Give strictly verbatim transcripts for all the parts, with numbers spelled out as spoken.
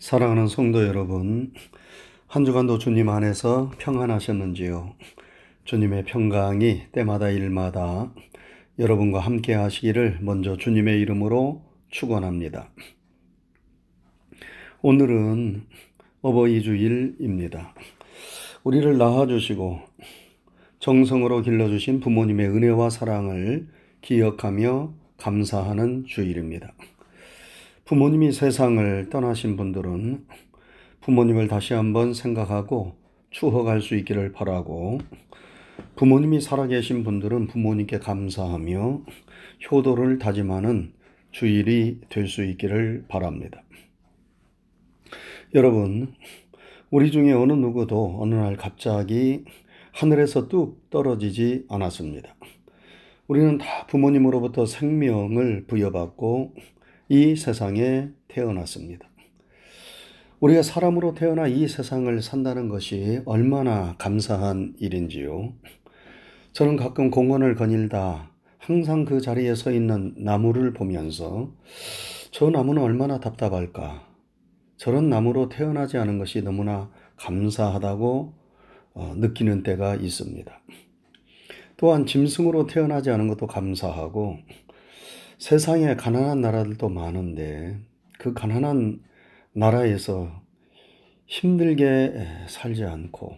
사랑하는 성도 여러분, 한 주간도 주님 안에서 평안하셨는지요? 주님의 평강이 때마다 일마다 여러분과 함께 하시기를 먼저 주님의 이름으로 축원합니다. 오늘은 어버이 주일입니다. 우리를 낳아주시고 정성으로 길러주신 부모님의 은혜와 사랑을 기억하며 감사하는 주일입니다. 부모님이 세상을 떠나신 분들은 부모님을 다시 한번 생각하고 추억할 수 있기를 바라고, 부모님이 살아계신 분들은 부모님께 감사하며 효도를 다짐하는 주일이 될 수 있기를 바랍니다. 여러분, 우리 중에 어느 누구도 어느 날 갑자기 하늘에서 뚝 떨어지지 않았습니다. 우리는 다 부모님으로부터 생명을 부여받고 이 세상에 태어났습니다. 우리가 사람으로 태어나 이 세상을 산다는 것이 얼마나 감사한 일인지요. 저는 가끔 공원을 거닐다 항상 그 자리에 서 있는 나무를 보면서 저 나무는 얼마나 답답할까, 저런 나무로 태어나지 않은 것이 너무나 감사하다고 느끼는 때가 있습니다. 또한 짐승으로 태어나지 않은 것도 감사하고, 세상에 가난한 나라들도 많은데 그 가난한 나라에서 힘들게 살지 않고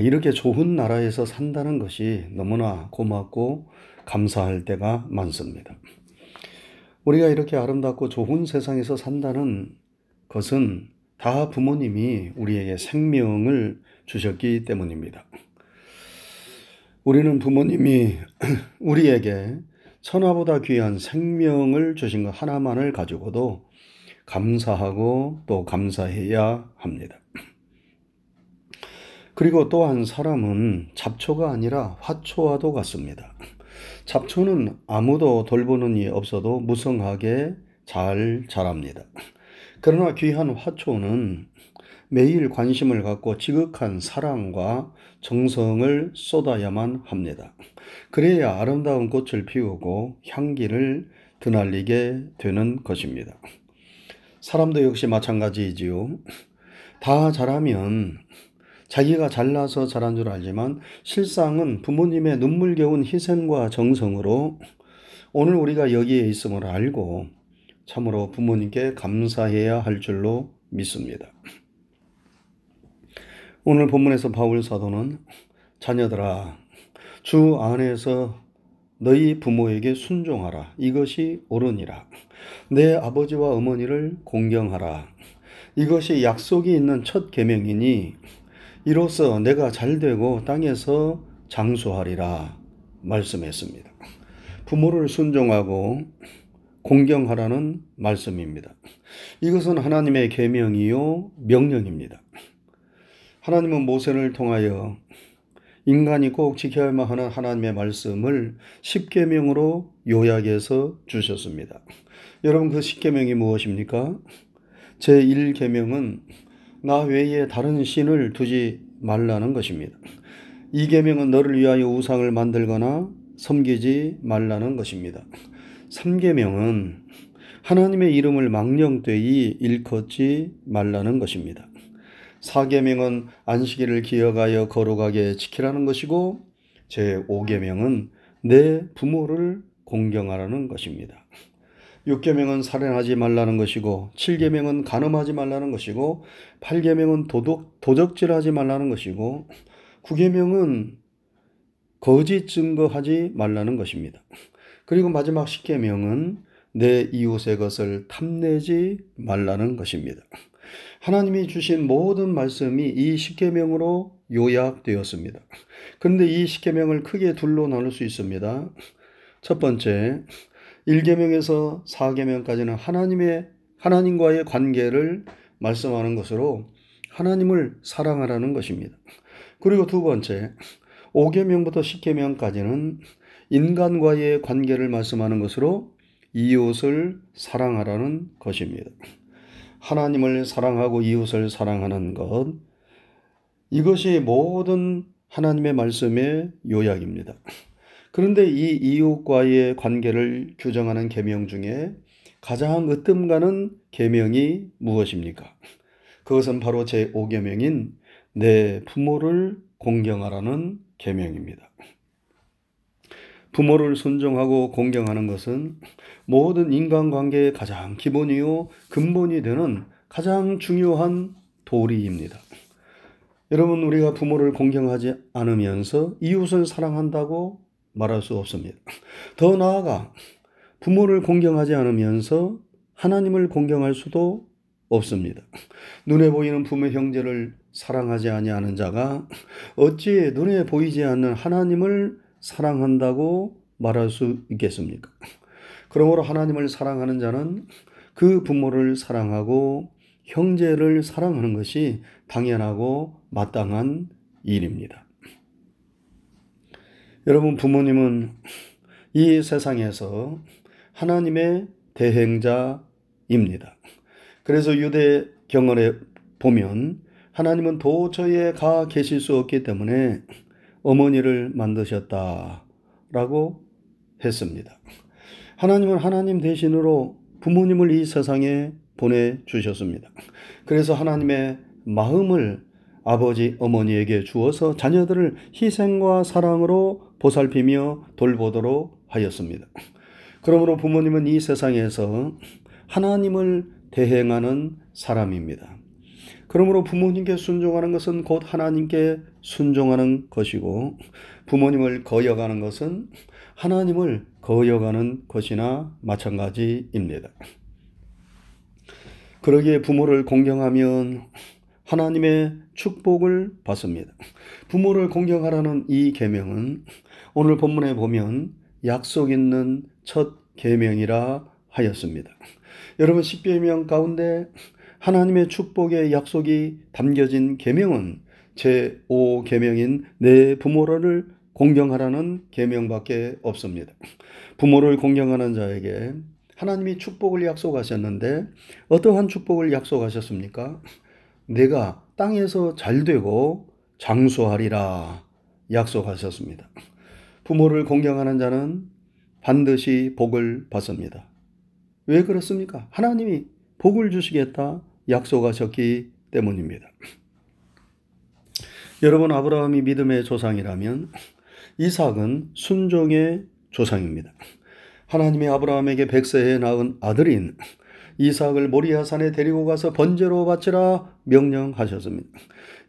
이렇게 좋은 나라에서 산다는 것이 너무나 고맙고 감사할 때가 많습니다. 우리가 이렇게 아름답고 좋은 세상에서 산다는 것은 다 부모님이 우리에게 생명을 주셨기 때문입니다. 우리는 부모님이 우리에게 천하보다 귀한 생명을 주신 것 하나만을 가지고도 감사하고 또 감사해야 합니다. 그리고 또한 사람은 잡초가 아니라 화초와도 같습니다. 잡초는 아무도 돌보는 이 없어도 무성하게 잘 자랍니다. 그러나 귀한 화초는 매일 관심을 갖고 지극한 사랑과 정성을 쏟아야만 합니다. 그래야 아름다운 꽃을 피우고 향기를 드날리게 되는 것입니다. 사람도 역시 마찬가지이지요. 다 자라면 자기가 잘나서 자란 줄 알지만 실상은 부모님의 눈물겨운 희생과 정성으로 오늘 우리가 여기에 있음을 알고 참으로 부모님께 감사해야 할 줄로 믿습니다. 오늘 본문에서 바울 사도는 자녀들아 주 안에서 너희 부모에게 순종하라, 이것이 옳으니라. 내 아버지와 어머니를 공경하라, 이것이 약속이 있는 첫 계명이니 이로써 내가 잘되고 땅에서 장수하리라 말씀했습니다. 부모를 순종하고 공경하라는 말씀입니다. 이것은 하나님의 계명이요 명령입니다. 하나님은 모세를 통하여 인간이 꼭 지켜야만 하는 하나님의 말씀을 십계명으로 요약해서 주셨습니다. 여러분, 그 십계명이 무엇입니까? 제일 계명은 나 외에 다른 신을 두지 말라는 것입니다. 이 계명은 너를 위하여 우상을 만들거나 섬기지 말라는 것입니다. 삼 계명은 하나님의 이름을 망령되이 일컫지 말라는 것입니다. 사 계명은 안식일을 기억하여 거룩하게 지키라는 것이고, 제오 계명은 내 부모를 공경하라는 것입니다. 육 계명은 살인하지 말라는 것이고, 칠 계명은 간음하지 말라는 것이고, 팔 계명은 도덕, 도적질하지 말라는 것이고, 구 계명은 거짓 증거하지 말라는 것입니다. 그리고 마지막 십 계명은 내 이웃의 것을 탐내지 말라는 것입니다. 하나님이 주신 모든 말씀이 이 십계명으로 요약되었습니다. 그런데 이 십계명을 크게 둘로 나눌 수 있습니다. 첫 번째, 일 계명에서 사 계명까지는 하나님의, 하나님과의 관계를 말씀하는 것으로 하나님을 사랑하라는 것입니다. 그리고 두 번째, 오 계명부터 십 계명까지는 인간과의 관계를 말씀하는 것으로 이웃을 사랑하라는 것입니다. 하나님을 사랑하고 이웃을 사랑하는 것, 이것이 모든 하나님의 말씀의 요약입니다. 그런데 이 이웃과의 관계를 규정하는 계명 중에 가장 으뜸가는 계명이 무엇입니까? 그것은 바로 제오 계명인 내 부모를 공경하라는 계명입니다. 부모를 순종하고 공경하는 것은 모든 인간관계의 가장 기본이요 근본이 되는 가장 중요한 도리입니다. 여러분, 우리가 부모를 공경하지 않으면서 이웃을 사랑한다고 말할 수 없습니다. 더 나아가 부모를 공경하지 않으면서 하나님을 공경할 수도 없습니다. 눈에 보이는 부모 형제를 사랑하지 아니하는 자가 어찌 눈에 보이지 않는 하나님을 사랑한다고 말할 수 있겠습니까? 그러므로 하나님을 사랑하는 자는 그 부모를 사랑하고 형제를 사랑하는 것이 당연하고 마땅한 일입니다. 여러분, 부모님은 이 세상에서 하나님의 대행자입니다. 그래서 유대 경언에 보면 하나님은 도처에 가 계실 수 없기 때문에 어머니를 만드셨다라고 했습니다. 하나님은 하나님 대신으로 부모님을 이 세상에 보내주셨습니다. 그래서 하나님의 마음을 아버지, 어머니에게 주어서 자녀들을 희생과 사랑으로 보살피며 돌보도록 하였습니다. 그러므로 부모님은 이 세상에서 하나님을 대행하는 사람입니다. 그러므로 부모님께 순종하는 것은 곧 하나님께 순종하는 것이고, 부모님을 거역하는 것은 하나님을 거역하는 것이나 마찬가지입니다. 그러기에 부모를 공경하면 하나님의 축복을 받습니다. 부모를 공경하라는 이 계명은 오늘 본문에 보면 약속 있는 첫 계명이라 하였습니다. 여러분, 십계명 가운데 하나님의 축복의 약속이 담겨진 계명은 제오 계명인 내 부모를 공경하라는 계명밖에 없습니다. 부모를 공경하는 자에게 하나님이 축복을 약속하셨는데 어떠한 축복을 약속하셨습니까? 내가 땅에서 잘되고 장수하리라 약속하셨습니다. 부모를 공경하는 자는 반드시 복을 받습니다. 왜 그렇습니까? 하나님이 복을 주시겠다 약속하셨기 때문입니다. 여러분, 아브라함이 믿음의 조상이라면 이삭은 순종의 조상입니다. 하나님이 아브라함에게 백세에 낳은 아들인 이삭을 모리아산에 데리고 가서 번제로 바치라 명령하셨습니다.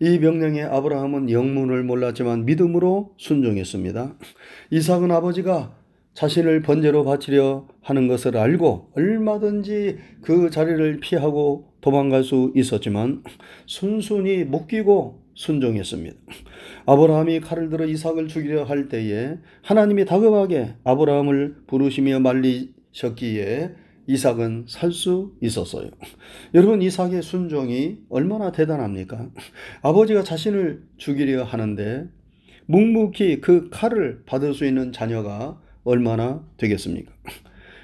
이 명령에 아브라함은 영문을 몰랐지만 믿음으로 순종했습니다. 이삭은 아버지가 자신을 번제로 바치려 하는 것을 알고 얼마든지 그 자리를 피하고 도망갈 수 있었지만 순순히 묶이고 순종했습니다. 아브라함이 칼을 들어 이삭을 죽이려 할 때에 하나님이 다급하게 아브라함을 부르시며 말리셨기에 이삭은 살 수 있었어요. 여러분, 이삭의 순종이 얼마나 대단합니까? 아버지가 자신을 죽이려 하는데 묵묵히 그 칼을 받을 수 있는 자녀가 얼마나 되겠습니까?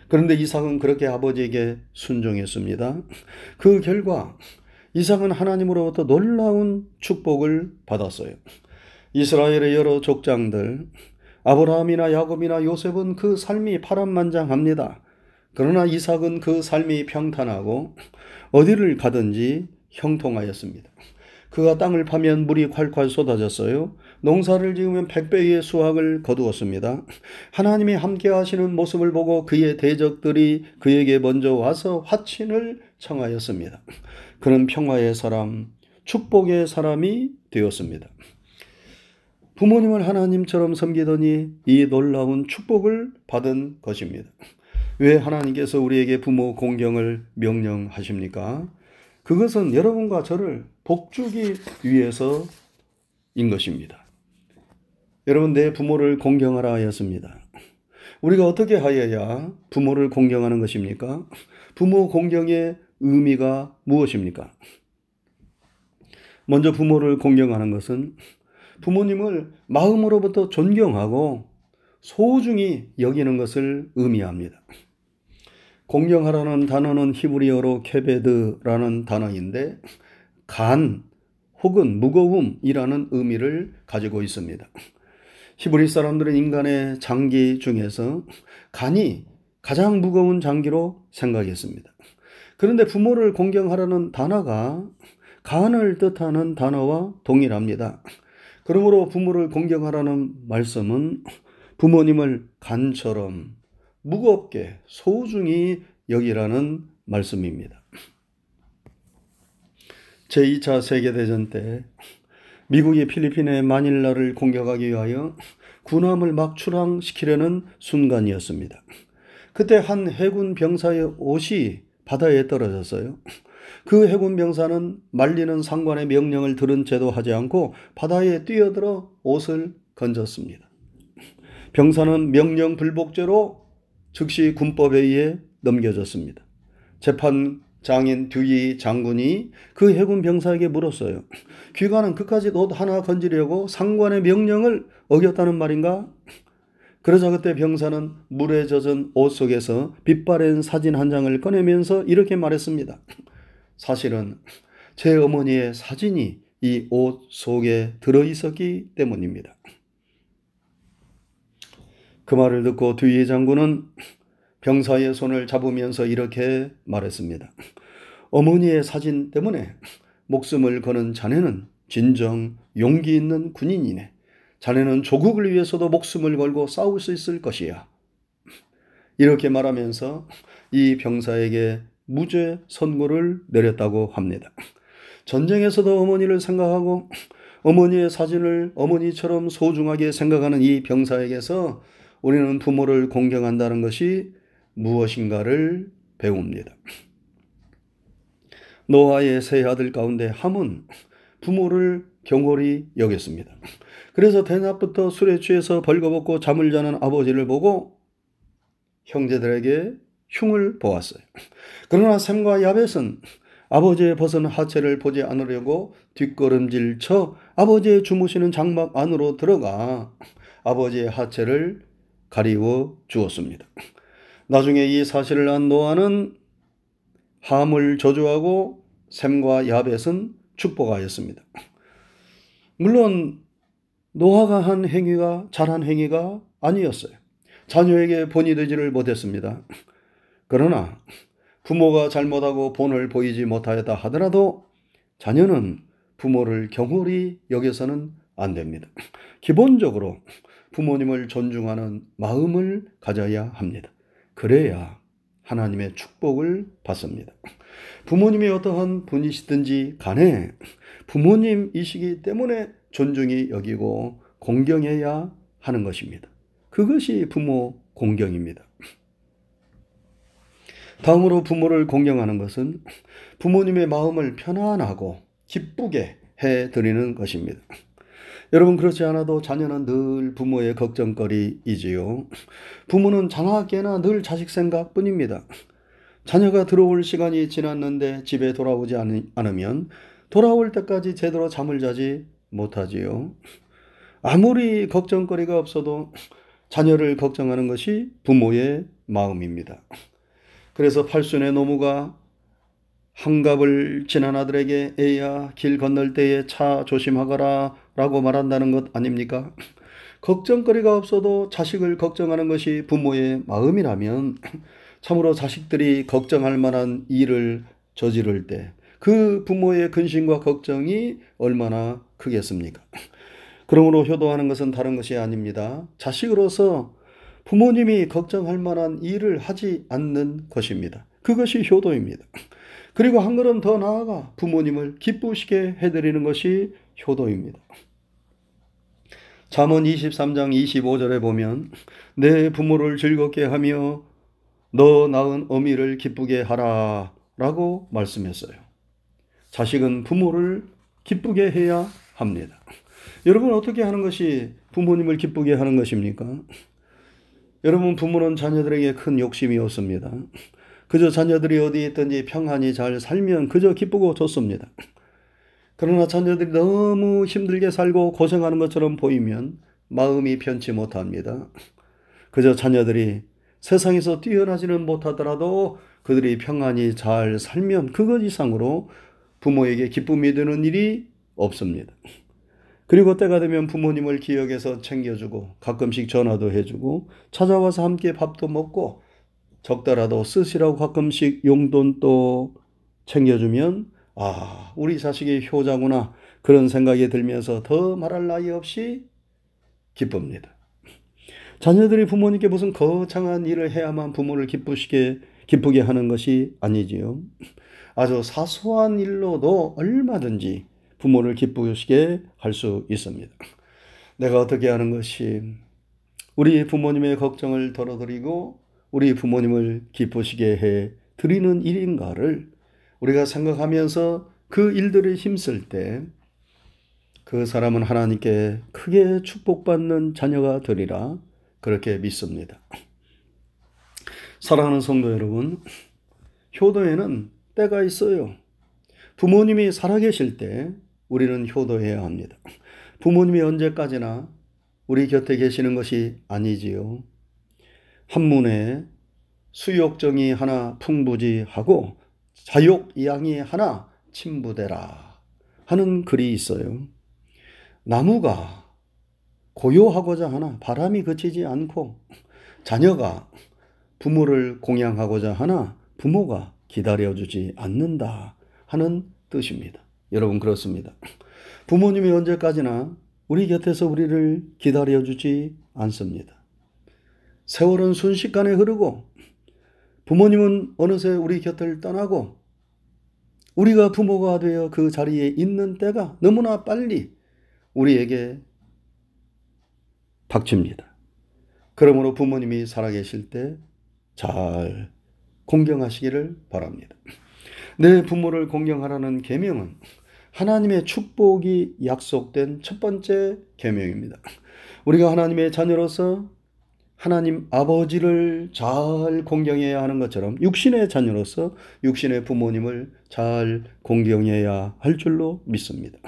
그런데 이삭은 그렇게 아버지에게 순종했습니다. 그 결과 이삭은 하나님으로부터 놀라운 축복을 받았어요. 이스라엘의 여러 족장들, 아브라함이나 야곱이나 요셉은 그 삶이 파란만장합니다. 그러나 이삭은 그 삶이 평탄하고 어디를 가든지 형통하였습니다. 그가 땅을 파면 물이 콸콸 쏟아졌어요. 농사를 지으면 백배의 수확을 거두었습니다. 하나님이 함께 하시는 모습을 보고 그의 대적들이 그에게 먼저 와서 화친을 청하였습니다. 그는 평화의 사람, 축복의 사람이 되었습니다. 부모님을 하나님처럼 섬기더니 이 놀라운 축복을 받은 것입니다. 왜 하나님께서 우리에게 부모 공경을 명령하십니까? 그것은 여러분과 저를 복주기 위해서인 것입니다. 여러분, 내 부모를 공경하라 하였습니다. 우리가 어떻게 하여야 부모를 공경하는 것입니까? 부모 공경의 의미가 무엇입니까? 먼저, 부모를 공경하는 것은 부모님을 마음으로부터 존경하고 소중히 여기는 것을 의미합니다. 공경하라는 단어는 히브리어로 케베드라는 단어인데 간 혹은 무거움이라는 의미를 가지고 있습니다. 히브리 사람들은 인간의 장기 중에서 간이 가장 무거운 장기로 생각했습니다. 그런데 부모를 공경하라는 단어가 간을 뜻하는 단어와 동일합니다. 그러므로 부모를 공경하라는 말씀은 부모님을 간처럼 무겁게 소중히 여기라는 말씀입니다. 제이 차 세계대전 때 미국이 필리핀의 마닐라를 공격하기 위하여 군함을 막 출항시키려는 순간이었습니다. 그때 한 해군 병사의 옷이 바다에 떨어졌어요. 그 해군 병사는 말리는 상관의 명령을 들은 채도 하지 않고 바다에 뛰어들어 옷을 건졌습니다. 병사는 명령 불복죄로 즉시 군법에 의해 넘겨졌습니다. 재판 장인 듀이 장군이 그 해군 병사에게 물었어요. 귀관은 그까짓 옷 하나 건지려고 상관의 명령을 어겼다는 말인가? 그러자 그때 병사는 물에 젖은 옷 속에서 빛바랜 사진 한 장을 꺼내면서 이렇게 말했습니다. 사실은 제 어머니의 사진이 이 옷 속에 들어있었기 때문입니다. 그 말을 듣고 듀이 장군은 병사의 손을 잡으면서 이렇게 말했습니다. 어머니의 사진 때문에 목숨을 거는 자네는 진정 용기 있는 군인이네. 자네는 조국을 위해서도 목숨을 걸고 싸울 수 있을 것이야. 이렇게 말하면서 이 병사에게 무죄 선고를 내렸다고 합니다. 전쟁에서도 어머니를 생각하고 어머니의 사진을 어머니처럼 소중하게 생각하는 이 병사에게서 우리는 부모를 공경한다는 것이 무엇인가를 배웁니다. 노아의 세 아들 가운데 함은 부모를 경홀히 여겼습니다. 그래서 대낮부터 술에 취해서 벌거벗고 잠을 자는 아버지를 보고 형제들에게 흉을 보았어요. 그러나 샘과 야벳은 아버지의 벗은 하체를 보지 않으려고 뒷걸음질쳐 아버지의 주무시는 장막 안으로 들어가 아버지의 하체를 가리워 주었습니다. 나중에 이 사실을 안 노아는 함을 저주하고 샘과 야벳은 축복하였습니다. 물론 노아가 한 행위가 잘한 행위가 아니었어요. 자녀에게 본이 되지를 못했습니다. 그러나 부모가 잘못하고 본을 보이지 못하였다 하더라도 자녀는 부모를 경홀히 여겨서는 안 됩니다. 기본적으로 부모님을 존중하는 마음을 가져야 합니다. 그래야 하나님의 축복을 받습니다. 부모님이 어떠한 분이시든지 간에 부모님이시기 때문에 존중히 여기고 공경해야 하는 것입니다. 그것이 부모 공경입니다. 다음으로 부모를 공경하는 것은 부모님의 마음을 편안하고 기쁘게 해드리는 것입니다. 여러분, 그렇지 않아도 자녀는 늘 부모의 걱정거리이지요. 부모는 장학계나 늘 자식 생각뿐입니다. 자녀가 들어올 시간이 지났는데 집에 돌아오지 않으면 돌아올 때까지 제대로 잠을 자지 못하지요. 아무리 걱정거리가 없어도 자녀를 걱정하는 것이 부모의 마음입니다. 그래서 팔순의 노무가 한갑을 지난 아들에게 애야 길 건널 때에 차 조심하거라 라고 말한다는 것 아닙니까? 걱정거리가 없어도 자식을 걱정하는 것이 부모의 마음이라면 참으로 자식들이 걱정할 만한 일을 저지를 때 그 부모의 근심과 걱정이 얼마나 크겠습니까? 그러므로 효도하는 것은 다른 것이 아닙니다. 자식으로서 부모님이 걱정할 만한 일을 하지 않는 것입니다. 그것이 효도입니다. 그리고 한 걸음 더 나아가 부모님을 기쁘시게 해드리는 것이 효도입니다. 잠언 이십삼 장 이십오 절에 보면 내 부모를 즐겁게 하며 너 낳은 어미를 기쁘게 하라 라고 말씀했어요. 자식은 부모를 기쁘게 해야 합니다. 여러분, 어떻게 하는 것이 부모님을 기쁘게 하는 것입니까? 여러분, 부모는 자녀들에게 큰 욕심이 없습니다. 그저 자녀들이 어디에 있든지 평안히 잘 살면 그저 기쁘고 좋습니다. 그러나 자녀들이 너무 힘들게 살고 고생하는 것처럼 보이면 마음이 편치 못합니다. 그저 자녀들이 세상에서 뛰어나지는 못하더라도 그들이 평안히 잘 살면 그것 이상으로 부모에게 기쁨이 되는 일이 없습니다. 그리고 때가 되면 부모님을 기억해서 챙겨주고 가끔씩 전화도 해주고 찾아와서 함께 밥도 먹고 적더라도 쓰시라고 가끔씩 용돈도 챙겨주면 아, 우리 자식이 효자구나 그런 생각이 들면서 더 말할 나위 없이 기쁩니다. 자녀들이 부모님께 무슨 거창한 일을 해야만 부모를 기쁘시게, 기쁘게 하는 것이 아니지요. 아주 사소한 일로도 얼마든지 부모를 기쁘시게 할 수 있습니다. 내가 어떻게 하는 것이 우리 부모님의 걱정을 덜어드리고 우리 부모님을 기쁘시게 해 드리는 일인가를 우리가 생각하면서 그 일들을 힘쓸 때 그 사람은 하나님께 크게 축복받는 자녀가 되리라 그렇게 믿습니다. 사랑하는 성도 여러분, 효도에는 때가 있어요. 부모님이 살아계실 때 우리는 효도해야 합니다. 부모님이 언제까지나 우리 곁에 계시는 것이 아니지요. 한문에 수욕정이 하나 풍부지하고 자욕양이 하나 침부되라 하는 글이 있어요. 나무가 고요하고자 하나 바람이 그치지 않고 자녀가 부모를 공양하고자 하나 부모가 기다려주지 않는다 하는 뜻입니다. 여러분 그렇습니다. 부모님이 언제까지나 우리 곁에서 우리를 기다려주지 않습니다. 세월은 순식간에 흐르고 부모님은 어느새 우리 곁을 떠나고 우리가 부모가 되어 그 자리에 있는 때가 너무나 빨리 우리에게 닥칩니다. 그러므로 부모님이 살아계실 때 잘 공경하시기를 바랍니다. 내 부모를 공경하라는 계명은 하나님의 축복이 약속된 첫 번째 계명입니다. 우리가 하나님의 자녀로서 하나님 아버지를 잘 공경해야 하는 것처럼 육신의 자녀로서 육신의 부모님을 잘 공경해야 할 줄로 믿습니다.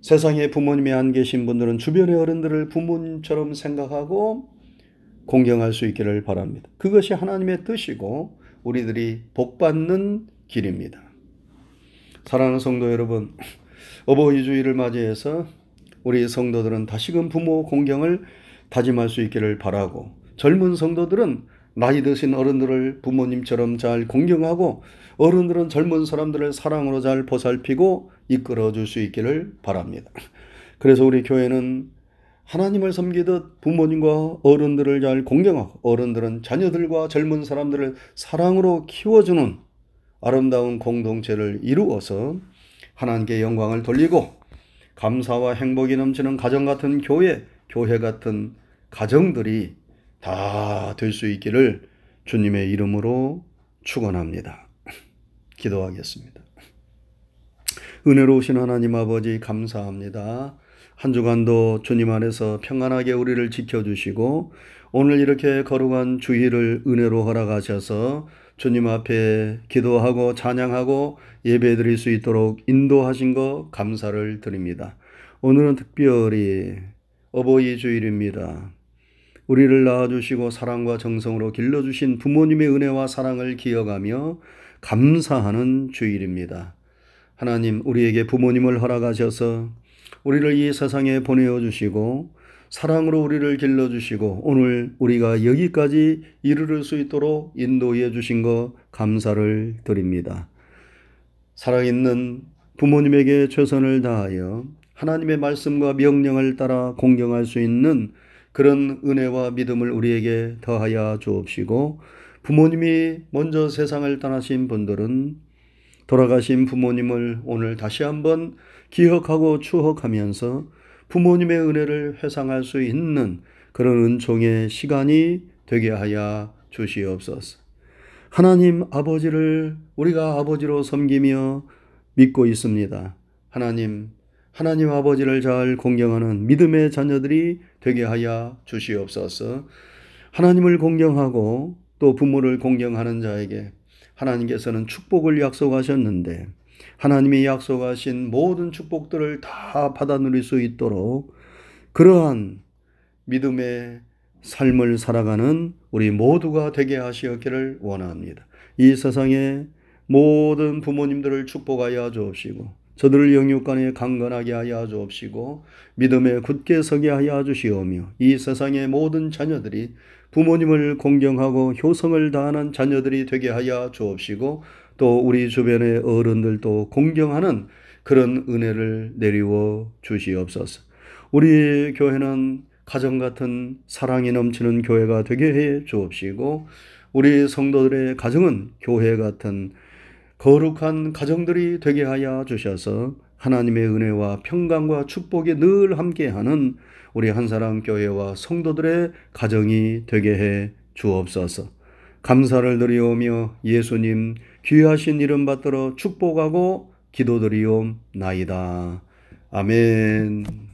세상에 부모님이 안 계신 분들은 주변의 어른들을 부모님처럼 생각하고 공경할 수 있기를 바랍니다. 그것이 하나님의 뜻이고 우리들이 복받는 길입니다. 사랑하는 성도 여러분, 어버이 주일을 맞이해서 우리 성도들은 다시금 부모 공경을 다짐할 수 있기를 바라고 젊은 성도들은 나이 드신 어른들을 부모님처럼 잘 공경하고 어른들은 젊은 사람들을 사랑으로 잘 보살피고 이끌어줄 수 있기를 바랍니다. 그래서 우리 교회는 하나님을 섬기듯 부모님과 어른들을 잘 공경하고 어른들은 자녀들과 젊은 사람들을 사랑으로 키워주는 아름다운 공동체를 이루어서 하나님께 영광을 돌리고 감사와 행복이 넘치는 가정 같은 교회, 교회 같은 가정들이 다 될 수 있기를 주님의 이름으로 축원합니다. 기도하겠습니다. 은혜로우신 하나님 아버지 감사합니다. 한 주간도 주님 안에서 평안하게 우리를 지켜주시고 오늘 이렇게 거룩한 주일을 은혜로 허락하셔서 주님 앞에 기도하고 찬양하고 예배드릴 수 있도록 인도하신 것 감사를 드립니다. 오늘은 특별히 어버이 주일입니다. 우리를 낳아주시고 사랑과 정성으로 길러주신 부모님의 은혜와 사랑을 기억하며 감사하는 주일입니다. 하나님, 우리에게 부모님을 허락하셔서 우리를 이 세상에 보내어주시고 사랑으로 우리를 길러주시고 오늘 우리가 여기까지 이르를 수 있도록 인도해 주신 것 감사를 드립니다. 살아있는 부모님에게 최선을 다하여 하나님의 말씀과 명령을 따라 공경할 수 있는 그런 은혜와 믿음을 우리에게 더하여 주옵시고 부모님이 먼저 세상을 떠나신 분들은 돌아가신 부모님을 오늘 다시 한번 기억하고 추억하면서 부모님의 은혜를 회상할 수 있는 그런 은총의 시간이 되게 하여 주시옵소서. 하나님 아버지를 우리가 아버지로 섬기며 믿고 있습니다. 하나님 하나님 아버지를 잘 공경하는 믿음의 자녀들이 되게 하여 주시옵소서. 하나님을 공경하고 또 부모를 공경하는 자에게 하나님께서는 축복을 약속하셨는데 하나님이 약속하신 모든 축복들을 다 받아 누릴 수 있도록 그러한 믿음의 삶을 살아가는 우리 모두가 되게 하시었기를 원합니다. 이 세상에 모든 부모님들을 축복하여 주옵시고 저들을 영육간에 강건하게 하여 주옵시고 믿음에 굳게 서게 하여 주시오며 이 세상의 모든 자녀들이 부모님을 공경하고 효성을 다하는 자녀들이 되게 하여 주옵시고 또 우리 주변의 어른들도 공경하는 그런 은혜를 내리워 주시옵소서. 우리 교회는 가정 같은 사랑이 넘치는 교회가 되게 해 주옵시고 우리 성도들의 가정은 교회 같은 거룩한 가정들이 되게 하여 주셔서 하나님의 은혜와 평강과 축복이 늘 함께하는 우리 한사람 교회와 성도들의 가정이 되게 해 주옵소서. 감사를 드리오며 예수님 귀하신 이름 받들어 축복하고 기도드리옵나이다. 아멘.